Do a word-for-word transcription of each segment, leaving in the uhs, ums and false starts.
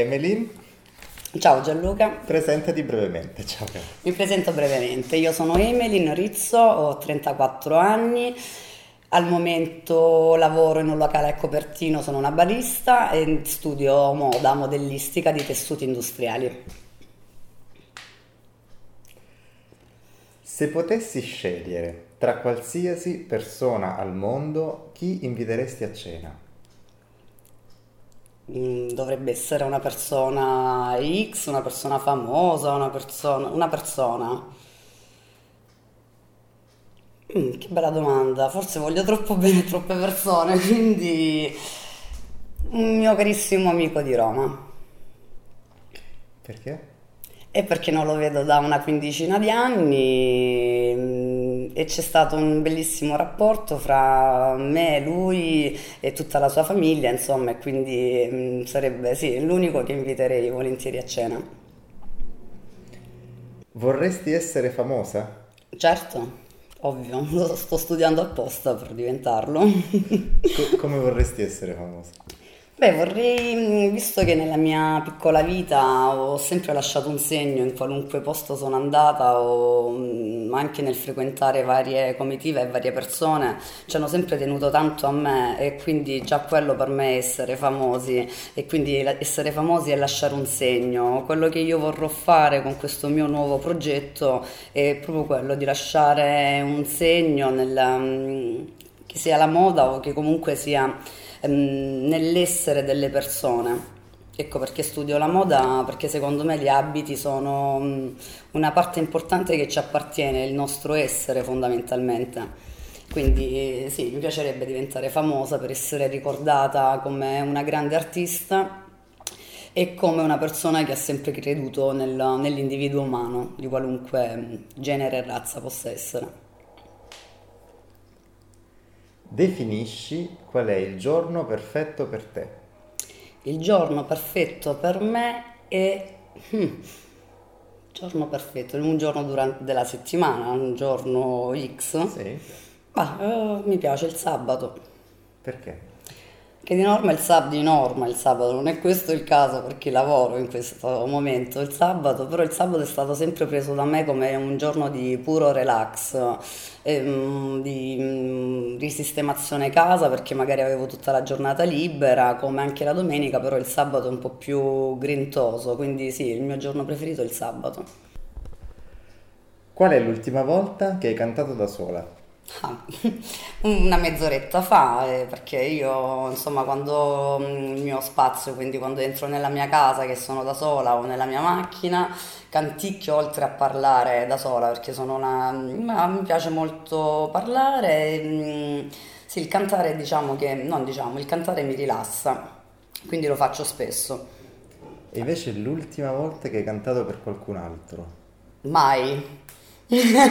Emelin. Ciao Gianluca. Presentati brevemente. Ciao. Mi presento brevemente. Io sono Emelin Rizzo, ho trentaquattro anni. Al momento lavoro in un locale a Copertino, sono una barista e studio moda modellistica di tessuti industriali. Se potessi scegliere tra qualsiasi persona al mondo, chi inviteresti a cena? Dovrebbe essere una persona X, una persona famosa, una persona... Una persona. Mm, che bella domanda, forse voglio troppo bene troppe persone, quindi un mio carissimo amico di Roma. Perché? E perché non lo vedo da una quindicina di anni e c'è stato un bellissimo rapporto fra me, lui e tutta la sua famiglia, insomma, e quindi sarebbe sì, l'unico che inviterei volentieri a cena. Vorresti essere famosa? Certo. Ovvio, lo sto studiando apposta per diventarlo. Co- come vorresti essere famosa? Beh, vorrei, visto che nella mia piccola vita ho sempre lasciato un segno in qualunque posto sono andata, o anche nel frequentare varie comitive e varie persone, ci hanno sempre tenuto tanto a me e quindi già quello per me è essere famosi, e quindi essere famosi è lasciare un segno. Quello che io vorrò fare con questo mio nuovo progetto è proprio quello di lasciare un segno nella, che sia la moda o che comunque sia nell'essere delle persone. Ecco perché studio la moda, perché secondo me gli abiti sono una parte importante che ci appartiene, il nostro essere fondamentalmente. Quindi sì, mi piacerebbe diventare famosa per essere ricordata come una grande artista e come una persona che ha sempre creduto nel, nell'individuo umano, di qualunque genere e razza possa essere. Definisci qual è il giorno perfetto per te. Il giorno perfetto per me è hmm, giorno perfetto, un giorno durante della settimana, un giorno X. Sì. Ma eh, mi piace il sabato. Perché? Che di norma il sab- di norma il sabato non è questo il caso perché lavoro in questo momento il sabato, però il sabato è stato sempre preso da me come un giorno di puro relax, ehm, di mh, risistemazione casa, perché magari avevo tutta la giornata libera, come anche la domenica, però il sabato è un po' più grintoso, quindi sì, il mio giorno preferito è il sabato. Qual è l'ultima volta che hai cantato da sola? Ah, una mezz'oretta fa, eh, perché io insomma quando il mio spazio, quindi quando entro nella mia casa che sono da sola o nella mia macchina, canticchio oltre a parlare da sola, perché sono una, ma mi piace molto parlare e, sì, il cantare diciamo che non diciamo, il cantare mi rilassa, quindi lo faccio spesso. E invece l'ultima volta che hai cantato per qualcun altro? Mai. Mai.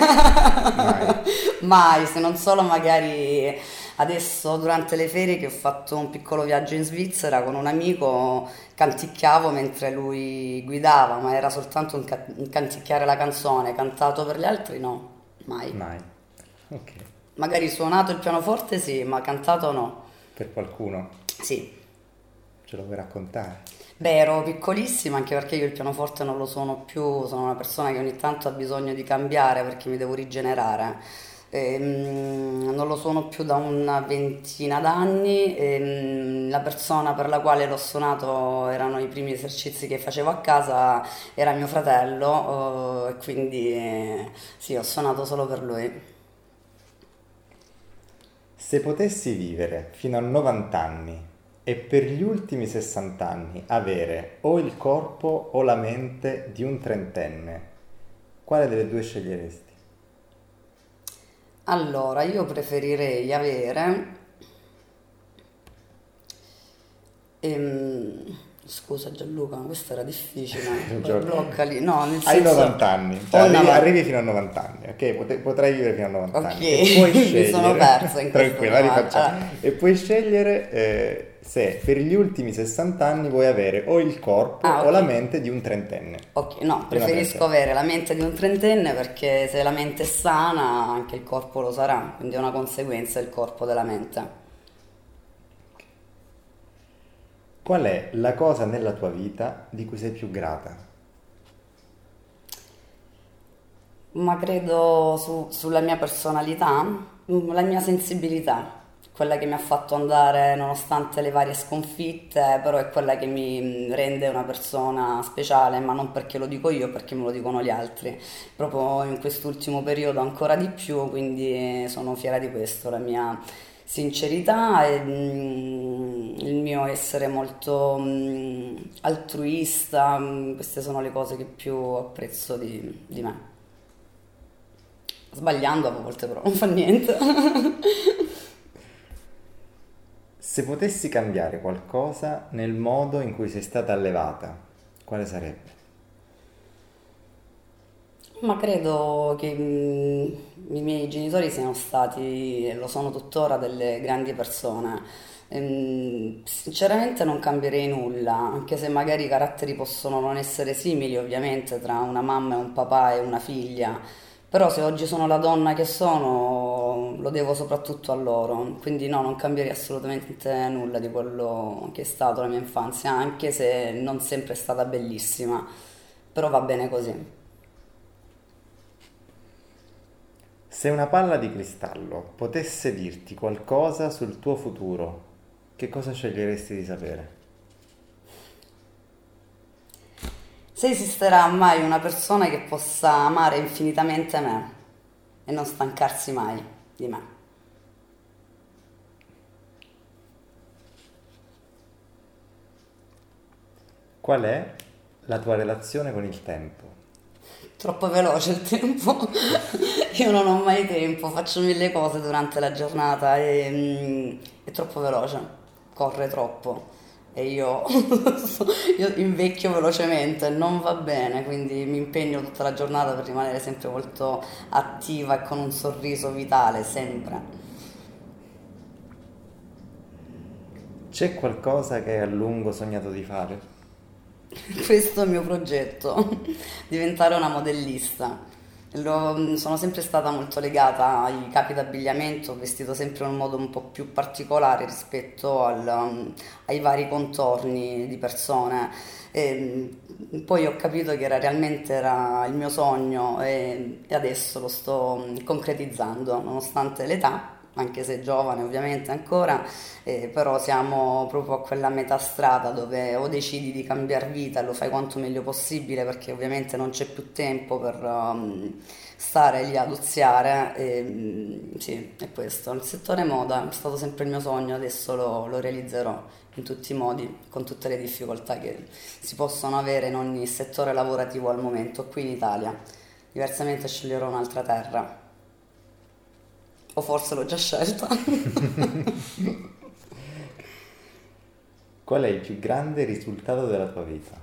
Mai, se non solo magari adesso durante le ferie che ho fatto un piccolo viaggio in Svizzera con un amico, canticchiavo mentre lui guidava, ma era soltanto un, ca- un canticchiare la canzone, cantato per gli altri no, mai. Mai. Ok. Magari suonato il pianoforte sì, ma cantato no. Per qualcuno? Sì. Ce lo vuoi raccontare? Beh, ero piccolissima, anche perché io il pianoforte non lo suono più, sono una persona che ogni tanto ha bisogno di cambiare perché mi devo rigenerare. E, mm, non lo suono più da una ventina d'anni, e, mm, la persona per la quale l'ho suonato, erano i primi esercizi che facevo a casa, era mio fratello, e quindi eh, sì, ho suonato solo per lui. Se potessi vivere fino a novanta anni, e per gli ultimi sessanta anni avere o il corpo o la mente di un trentenne, quale delle due sceglieresti? Allora, io preferirei avere... Ehm... Scusa Gianluca, ma questa era difficile. Bloccali. No, nel senso... Hai novanta anni, cioè arrivi, novanta... arrivi fino a novanta anni, ok? Pot- potrai vivere fino a novanta okay. anni. E puoi scegliere... Mi sono persa in Tranquilla, rifacciamo. Ah. E puoi scegliere... Eh... se per gli ultimi sessanta anni vuoi avere o il corpo ah, okay. o la mente di un trentenne. Ok, no, preferisco avere la mente di un trentenne perché se la mente è sana anche il corpo lo sarà, quindi è una conseguenza il corpo della mente. Qual è la cosa nella tua vita di cui sei più grata? Ma credo su, sulla mia personalità, la mia sensibilità, quella che mi ha fatto andare nonostante le varie sconfitte, però è quella che mi rende una persona speciale, ma non perché lo dico io, perché me lo dicono gli altri, proprio in quest'ultimo periodo ancora di più, quindi sono fiera di questo, la mia sincerità e il mio essere molto altruista, queste sono le cose che più apprezzo di, di me. Sbagliando a volte però non fa niente. Se potessi cambiare qualcosa nel modo in cui sei stata allevata, quale sarebbe? Ma credo che i miei genitori siano stati, e lo sono tuttora, delle grandi persone. Sinceramente non cambierei nulla, anche se magari i caratteri possono non essere simili, ovviamente, tra una mamma e un papà e una figlia. Però se oggi sono la donna che sono, lo devo soprattutto a loro, quindi no, non cambierei assolutamente nulla di quello che è stato la mia infanzia, anche se non sempre è stata bellissima, però va bene così. Se una palla di cristallo potesse dirti qualcosa sul tuo futuro, che cosa sceglieresti di sapere? Se esisterà mai una persona che possa amare infinitamente me e non stancarsi mai di me. Qual è la tua relazione con il tempo? Troppo veloce il tempo, io non ho mai tempo, faccio mille cose durante la giornata e è troppo veloce, corre troppo. E io, io invecchio velocemente, non va bene, quindi mi impegno tutta la giornata per rimanere sempre molto attiva e con un sorriso vitale, sempre. C'è qualcosa che hai a lungo sognato di fare? Questo è il mio progetto, diventare una modellista. Lo, sono sempre stata molto legata ai capi d'abbigliamento, ho vestito sempre in un modo un po' più particolare rispetto al, ai vari contorni di persone. E poi ho capito che era realmente era il mio sogno e, e adesso lo sto concretizzando, nonostante l'età, anche se giovane ovviamente ancora, eh, però siamo proprio a quella metà strada dove o decidi di cambiare vita e lo fai quanto meglio possibile, perché ovviamente non c'è più tempo per um, stare lì ad oziare, e, sì, è questo. Il settore moda è stato sempre il mio sogno, adesso lo, lo realizzerò in tutti i modi, con tutte le difficoltà che si possono avere in ogni settore lavorativo al momento, qui in Italia. Diversamente sceglierò un'altra terra. O forse l'ho già scelta. Qual è il più grande risultato della tua vita?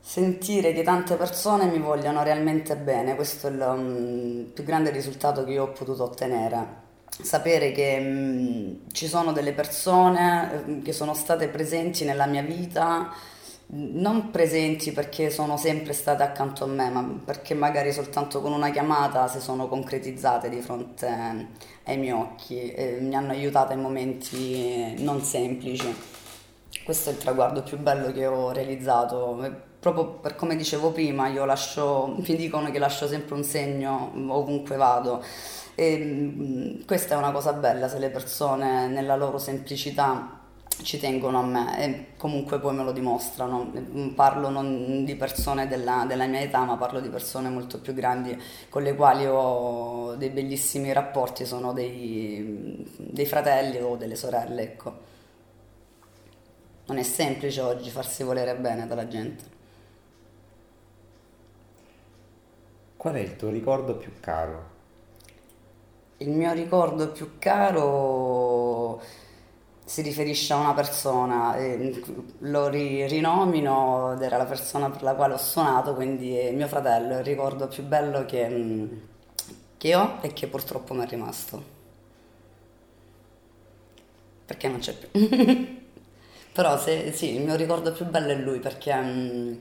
Sentire che tante persone mi vogliono realmente bene, questo è il um, più grande risultato che io ho potuto ottenere. Sapere che um, ci sono delle persone che sono state presenti nella mia vita, non presenti perché sono sempre state accanto a me, ma perché magari soltanto con una chiamata si sono concretizzate di fronte ai miei occhi e mi hanno aiutata in momenti non semplici. Questo è il traguardo più bello che ho realizzato, e proprio per come dicevo prima, io lascio, mi dicono che lascio sempre un segno ovunque vado, e questa è una cosa bella, se le persone nella loro semplicità ci tengono a me e comunque poi me lo dimostrano. Parlo non di persone della, della mia età, ma parlo di persone molto più grandi con le quali ho dei bellissimi rapporti, sono dei, dei fratelli o delle sorelle, ecco. Non è semplice oggi farsi volere bene dalla gente. Qual è il tuo ricordo più caro? Il mio ricordo più caro si riferisce a una persona, eh, lo ri- rinomino, ed era la persona per la quale ho suonato, quindi è mio fratello, il ricordo più bello che, che ho e che purtroppo mi è rimasto, perché non c'è più. Però se, sì, il mio ricordo più bello è lui, perché um,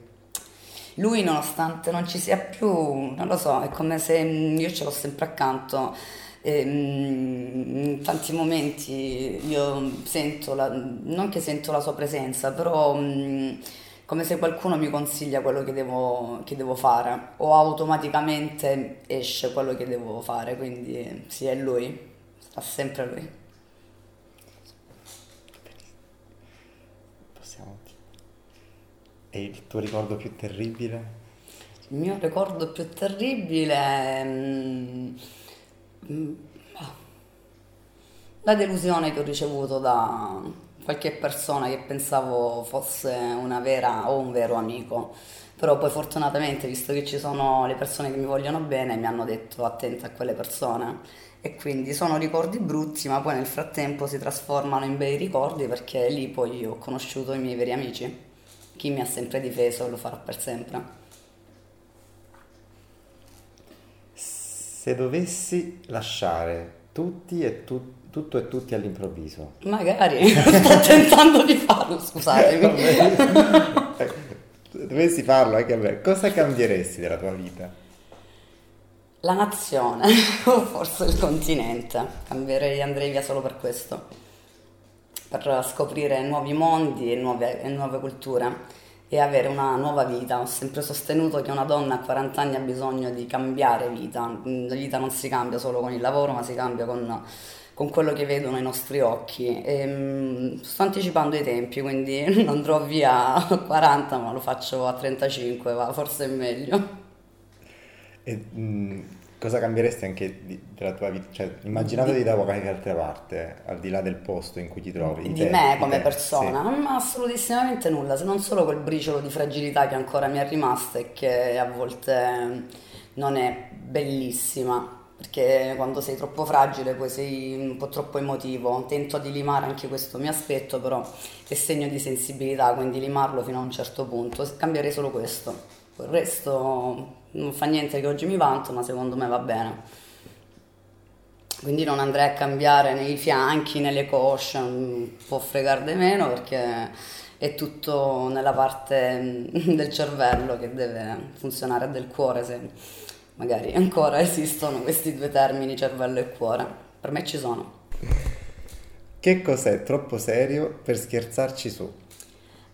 lui nonostante non ci sia più, non lo so, è come se io ce l'ho sempre accanto. E in tanti momenti io sento, la, non che sento la sua presenza, però mh, come se qualcuno mi consiglia quello che devo, che devo fare, o automaticamente esce quello che devo fare, quindi sì, è lui, sarà sempre lui. Possiamo... E il tuo ricordo più terribile? Il mio ricordo più terribile è... Mh, la delusione che ho ricevuto da qualche persona che pensavo fosse una vera o un vero amico, però poi fortunatamente, visto che ci sono le persone che mi vogliono bene, mi hanno detto attenta a quelle persone, e quindi sono ricordi brutti, ma poi nel frattempo si trasformano in bei ricordi, perché lì poi ho conosciuto i miei veri amici, chi mi ha sempre difeso lo farà per sempre. Se dovessi lasciare tutti e tu, tutto e tutti all'improvviso. Magari, sto tentando di farlo, scusatemi. Dovessi farlo anche a me, cosa cambieresti della tua vita? La nazione, o forse il continente. Cambierei, andrei via solo per questo, per scoprire nuovi mondi e nuove, e nuove culture. E avere una nuova vita. Ho sempre sostenuto che una donna a quaranta anni ha bisogno di cambiare vita. La vita non si cambia solo con il lavoro, ma si cambia con, con quello che vedono i nostri occhi. E, sto anticipando i tempi, quindi non andrò via a quaranta, ma lo faccio a trentacinque, va, forse è meglio. E mh, cosa cambieresti anche di, della tua vita? Cioè, immaginate di, di qualche altra parte, al di là del posto in cui ti trovi. Di te, me come te, persona? Sì. Ma assolutissimamente nulla, se non solo quel briciolo di fragilità che ancora mi è rimasta e che a volte non è bellissima, perché quando sei troppo fragile poi sei un po' troppo emotivo. Tento di limare anche questo mio aspetto, però è segno di sensibilità, quindi limarlo fino a un certo punto. Cambierei solo questo. Il resto non fa niente che oggi mi vanto, ma secondo me va bene, quindi non andrei a cambiare nei fianchi, nelle cosce, non può fregarne meno, perché è tutto nella parte del cervello che deve funzionare, del cuore, se magari ancora esistono questi due termini, cervello e cuore, per me ci sono. Che cos'è troppo serio per scherzarci su?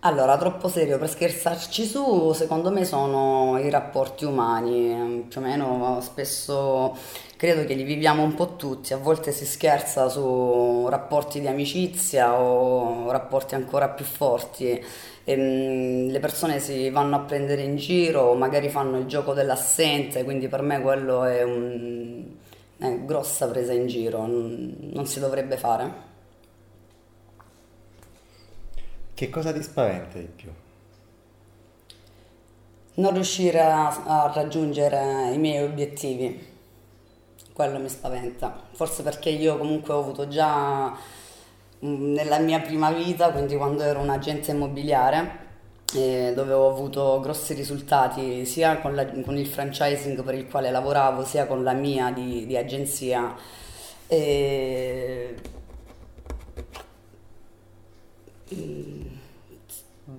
Allora, troppo serio per scherzarci su, secondo me sono i rapporti umani, più o meno spesso credo che li viviamo un po' tutti, a volte si scherza su rapporti di amicizia o rapporti ancora più forti, e, mh, le persone si vanno a prendere in giro, magari fanno il gioco dell'assente, quindi per me quello è un, è grossa presa in giro, non si dovrebbe fare. Che cosa ti spaventa di più? Non riuscire a, a raggiungere i miei obiettivi, quello mi spaventa, forse perché io comunque ho avuto già nella mia prima vita, quindi quando ero un agente immobiliare, eh, dove ho avuto grossi risultati sia con, la, con il franchising per il quale lavoravo, sia con la mia di, di agenzia, e...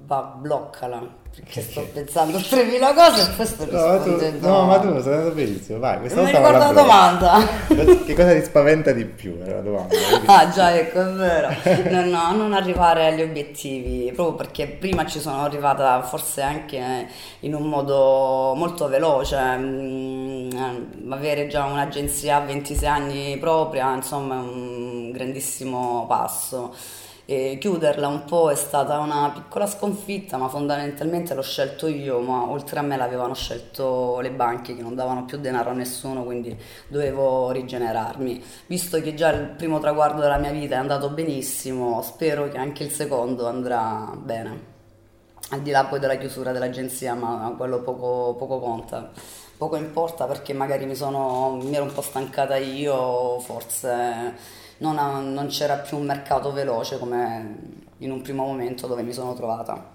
va, bloccala, perché sto pensando a tremila cose e questo rispondendo. No, ma tu lo stai andando benissimo, vai. Questa mi ricordo la domanda. Che cosa ti spaventa di più? Era la domanda. Ah già, ecco, è vero. No, no, non arrivare agli obiettivi, proprio perché prima ci sono arrivata forse anche in un modo molto veloce. Avere già un'agenzia a ventisei anni propria, insomma, è un grandissimo passo. E chiuderla un po' è stata una piccola sconfitta, ma fondamentalmente l'ho scelto io, ma oltre a me l'avevano scelto le banche che non davano più denaro a nessuno, quindi dovevo rigenerarmi. Visto che già il primo traguardo della mia vita è andato benissimo, spero che anche il secondo andrà bene, al di là poi della chiusura dell'agenzia, ma quello poco, poco conta, poco importa, perché magari mi, sono, mi ero un po' stancata io, forse... Non, ha, non c'era più un mercato veloce come in un primo momento dove mi sono trovata.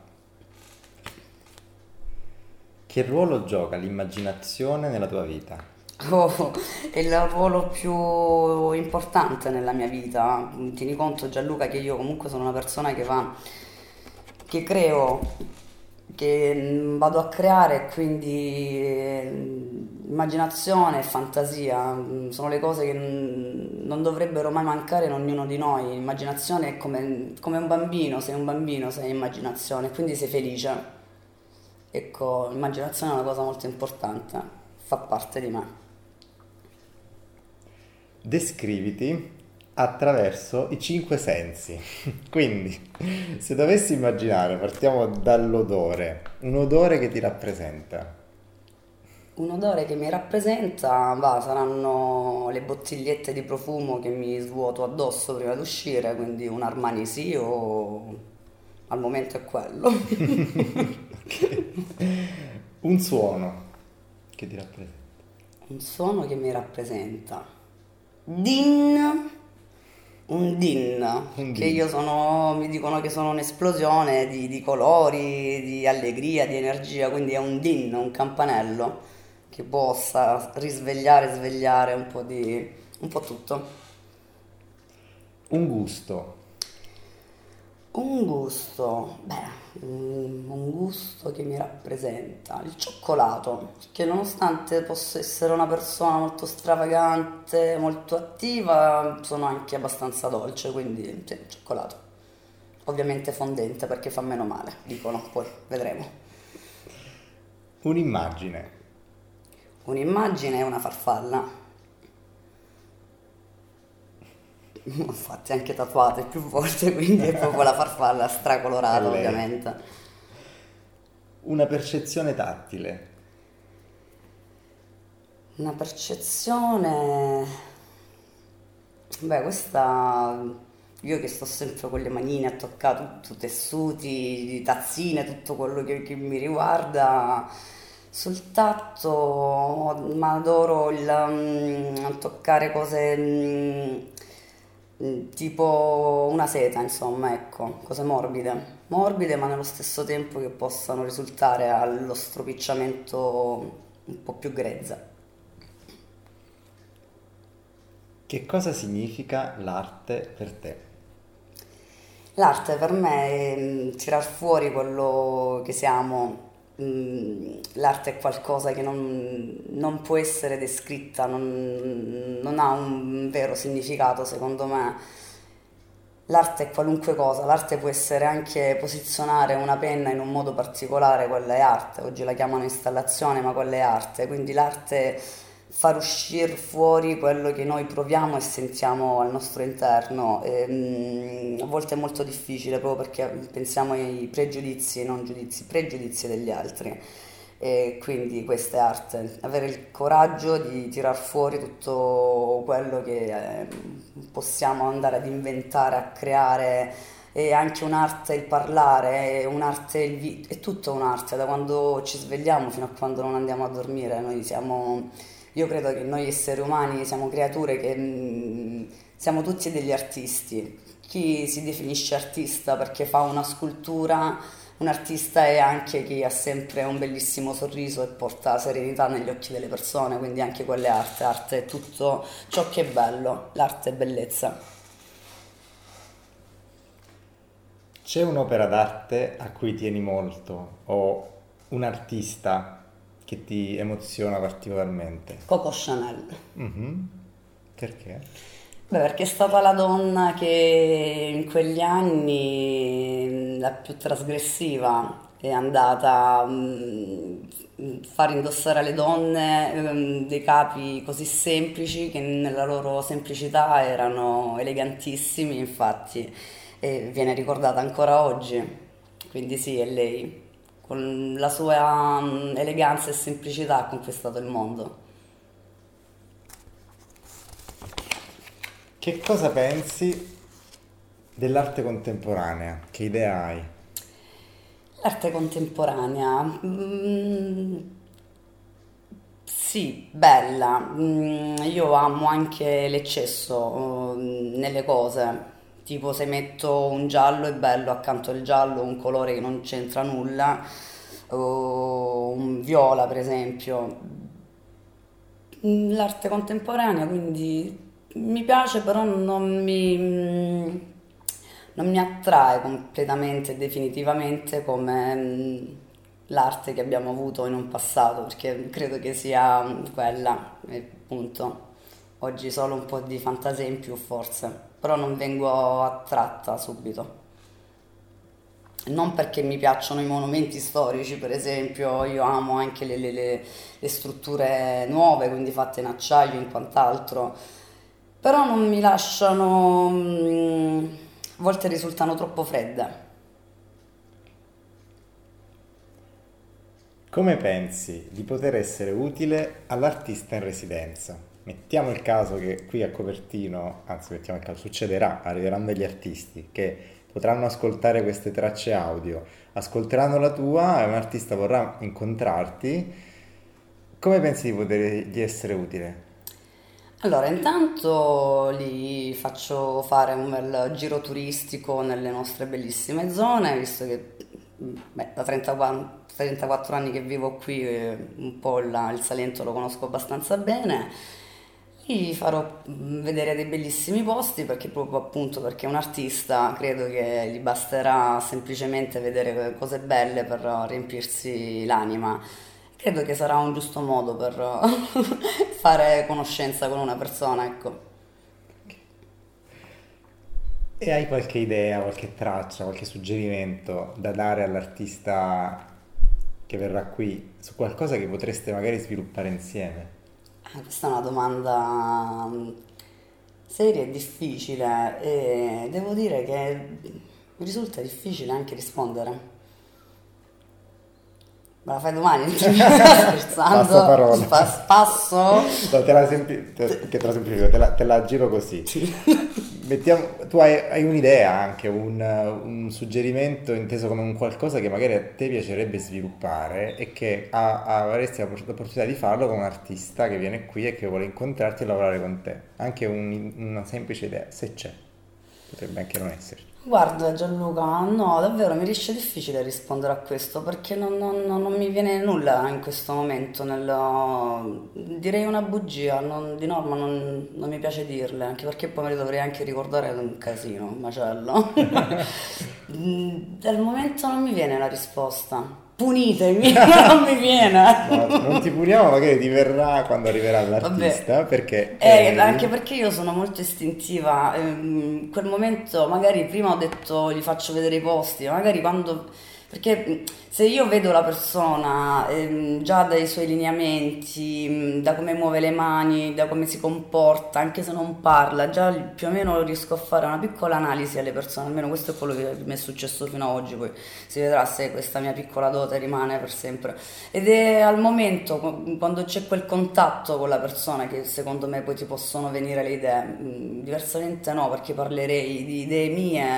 Che ruolo gioca l'immaginazione nella tua vita? Oh, è il ruolo più importante nella mia vita. Tieni conto, Gianluca, che io comunque sono una persona che va, che creo, che vado a creare, quindi immaginazione e fantasia sono le cose che non dovrebbero mai mancare in ognuno di noi. Immaginazione è come, come un bambino, sei un bambino, sei immaginazione, quindi sei felice. Ecco, immaginazione è una cosa molto importante, fa parte di me. Descriviti attraverso i cinque sensi. Quindi, se dovessi immaginare, partiamo dall'odore, un odore che ti rappresenta. Un odore che mi rappresenta, bah, saranno le bottigliette di profumo che mi svuoto addosso prima di uscire, quindi un Armani sì, o al momento è quello. Okay. Un suono che ti rappresenta. Un suono che mi rappresenta. Din. Un din, un che din. Io sono, mi dicono che sono un'esplosione di, di colori, di allegria, di energia, quindi è un din, un campanello che possa risvegliare, svegliare un po' di, un po' tutto. Un gusto. Un gusto, beh, un gusto che mi rappresenta, il cioccolato, che nonostante posso essere una persona molto stravagante, molto attiva, sono anche abbastanza dolce, quindi sì, cioccolato, ovviamente fondente perché fa meno male, dicono, poi vedremo. Un'immagine. Un'immagine è una farfalla. Ho fatte anche tatuate più volte, quindi è proprio la farfalla stracolorata, ovviamente. Una percezione tattile. Una percezione... Beh, questa... Io che sto sempre con le manine a toccare tutto, tessuti, tazzine, tutto quello che, che mi riguarda... Sul tatto, ma adoro il um, toccare cose... Um, tipo una seta, insomma, ecco, cose morbide, morbide ma nello stesso tempo che possano risultare allo stropicciamento un po' più grezza. Che cosa significa l'arte per te? L'arte per me è tirar fuori quello che siamo. L'arte è qualcosa che non, non può essere descritta, non, non ha un vero significato, secondo me. L'arte è qualunque cosa, l'arte può essere anche posizionare una penna in un modo particolare, quella è arte, oggi la chiamano installazione, ma quella è arte, quindi l'arte far uscire fuori quello che noi proviamo e sentiamo al nostro interno. E, a volte è molto difficile proprio perché pensiamo ai pregiudizi, non giudizi, pregiudizi degli altri, e quindi questa è arte, avere il coraggio di tirar fuori tutto quello che possiamo andare ad inventare, a creare. E anche un'arte il parlare, è un'arte il vi- è tutta un'arte, da quando ci svegliamo fino a quando non andiamo a dormire, noi siamo... Io credo che noi esseri umani siamo creature che mh, siamo tutti degli artisti. Chi si definisce artista perché fa una scultura, un artista è anche chi ha sempre un bellissimo sorriso e porta serenità negli occhi delle persone, quindi anche quella è arte, arte è tutto ciò che è bello, l'arte è bellezza. C'è un'opera d'arte a cui tieni molto o un artista che ti emoziona particolarmente? Coco Chanel. Mm-hmm. Perché? Beh, perché è stata la donna che in quegli anni la più trasgressiva è andata a far indossare alle donne dei capi così semplici che nella loro semplicità erano elegantissimi, infatti, e viene ricordata ancora oggi, quindi sì, è lei. Con la sua eleganza e semplicità ha conquistato il mondo. Che cosa pensi dell'arte contemporanea? Che idea hai? L'arte contemporanea? Mm, sì, bella. Mm, io amo anche l'eccesso mm, nelle cose. Tipo se metto un giallo è bello accanto al giallo un colore che non c'entra nulla, o un viola per esempio. L'arte contemporanea quindi mi piace, però non mi, non mi attrae completamente e definitivamente come, l'arte che abbiamo avuto in un passato, perché credo che sia quella, appunto. Oggi solo un po' di fantasia in più forse, però non vengo attratta subito. Non perché mi piacciono i monumenti storici, per esempio, io amo anche le, le, le strutture nuove, quindi fatte in acciaio e quant'altro, però non mi lasciano, mh, a volte risultano troppo fredde. Come pensi di poter essere utile all'artista in residenza? Mettiamo il caso che qui a Copertino, anzi mettiamo il caso, succederà, arriveranno degli artisti che potranno ascoltare queste tracce audio, ascolteranno la tua e un artista vorrà incontrarti. Come pensi di poter di essere utile? Allora, intanto li faccio fare un bel giro turistico nelle nostre bellissime zone, visto che beh, da trentaquattro anni che vivo qui, un po' la, il Salento lo conosco abbastanza bene. Gli farò vedere dei bellissimi posti, perché proprio appunto perché un artista credo che gli basterà semplicemente vedere cose belle per riempirsi l'anima. Credo che sarà un giusto modo per fare conoscenza con una persona, ecco. E hai qualche idea, qualche traccia, qualche suggerimento da dare all'artista che verrà qui su qualcosa che potreste magari sviluppare insieme? Questa è una domanda seria e difficile, e devo dire che mi risulta difficile anche rispondere. Me la fai domani? Scherzando, passo, passo. No, te la sempli- te, che te la semplifico, te la, te la giro così. Mettiamo, tu hai, hai un'idea anche, un, un suggerimento inteso come un qualcosa che magari a te piacerebbe sviluppare e che ha, ha, avresti l'opportunità di farlo con un artista che viene qui e che vuole incontrarti e lavorare con te. Anche un, una semplice idea, se c'è, potrebbe anche non esserci. Guarda Gianluca, no, davvero mi riesce difficile rispondere a questo, perché non, non, non mi viene nulla in questo momento, nel, direi una bugia, non, di norma non, non mi piace dirle, anche perché poi me le dovrei anche ricordare, è un casino, un macello. Al momento non mi viene la risposta, punitemi, non mi viene. No, non ti puniamo, magari ti verrà quando arriverà l'artista. Vabbè. Perché eh, eh, anche perché io sono molto istintiva, in quel momento magari prima ho detto gli faccio vedere i posti, magari quando, perché se io vedo la persona eh, già dai suoi lineamenti, da come muove le mani, da come si comporta, anche se non parla, già più o meno riesco a fare una piccola analisi alle persone, almeno questo è quello che mi è successo fino ad oggi, poi si vedrà se questa mia piccola dote rimane per sempre. Ed è al momento, quando c'è quel contatto con la persona, che secondo me poi ti possono venire le idee, diversamente no, perché parlerei di idee mie,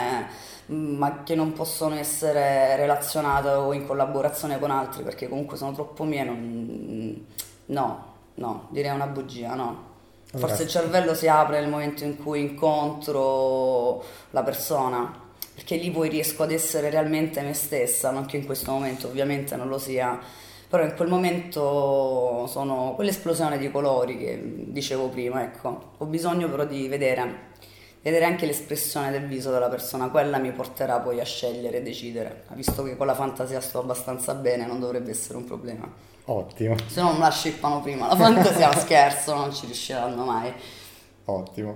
ma che non possono essere relazionate o in collaborazione con altri, perché comunque sono troppo mie, non... no, no, direi una bugia, no. Allora, forse il cervello si apre nel momento in cui incontro la persona, perché lì poi riesco ad essere realmente me stessa, non che in questo momento ovviamente non lo sia, però in quel momento sono quell'esplosione di colori che dicevo prima, ecco. Ho bisogno però di vedere Vedere anche l'espressione del viso della persona, quella mi porterà poi a scegliere e decidere. Visto che con la fantasia sto abbastanza bene, non dovrebbe essere un problema. Ottimo. Se no non la scippano prima, la fantasia è scherzo, non ci riusciranno mai. Ottimo.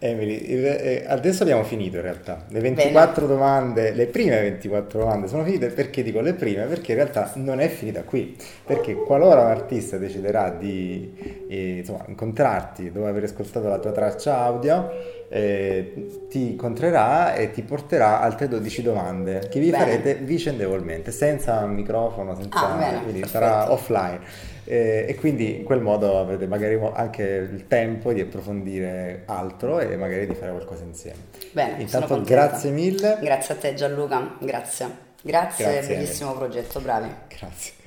Emelin, adesso abbiamo finito in realtà. Le ventiquattro Bene. Domande, le prime ventiquattro domande sono finite. Perché dico le prime? Perché in realtà non è finita qui. Perché qualora un artista deciderà di eh, insomma, incontrarti dopo aver ascoltato la tua traccia audio, eh, ti incontrerà e ti porterà altre dodici domande che vi bene. Farete vicendevolmente, senza microfono, senza, ah, bene, quindi sarà offline. Eh, e quindi in quel modo avrete magari anche il tempo di approfondire altro e magari di fare qualcosa insieme. Bene, intanto grazie mille. Grazie a te Gianluca, grazie. Grazie, grazie bellissimo progetto, bravi. Grazie.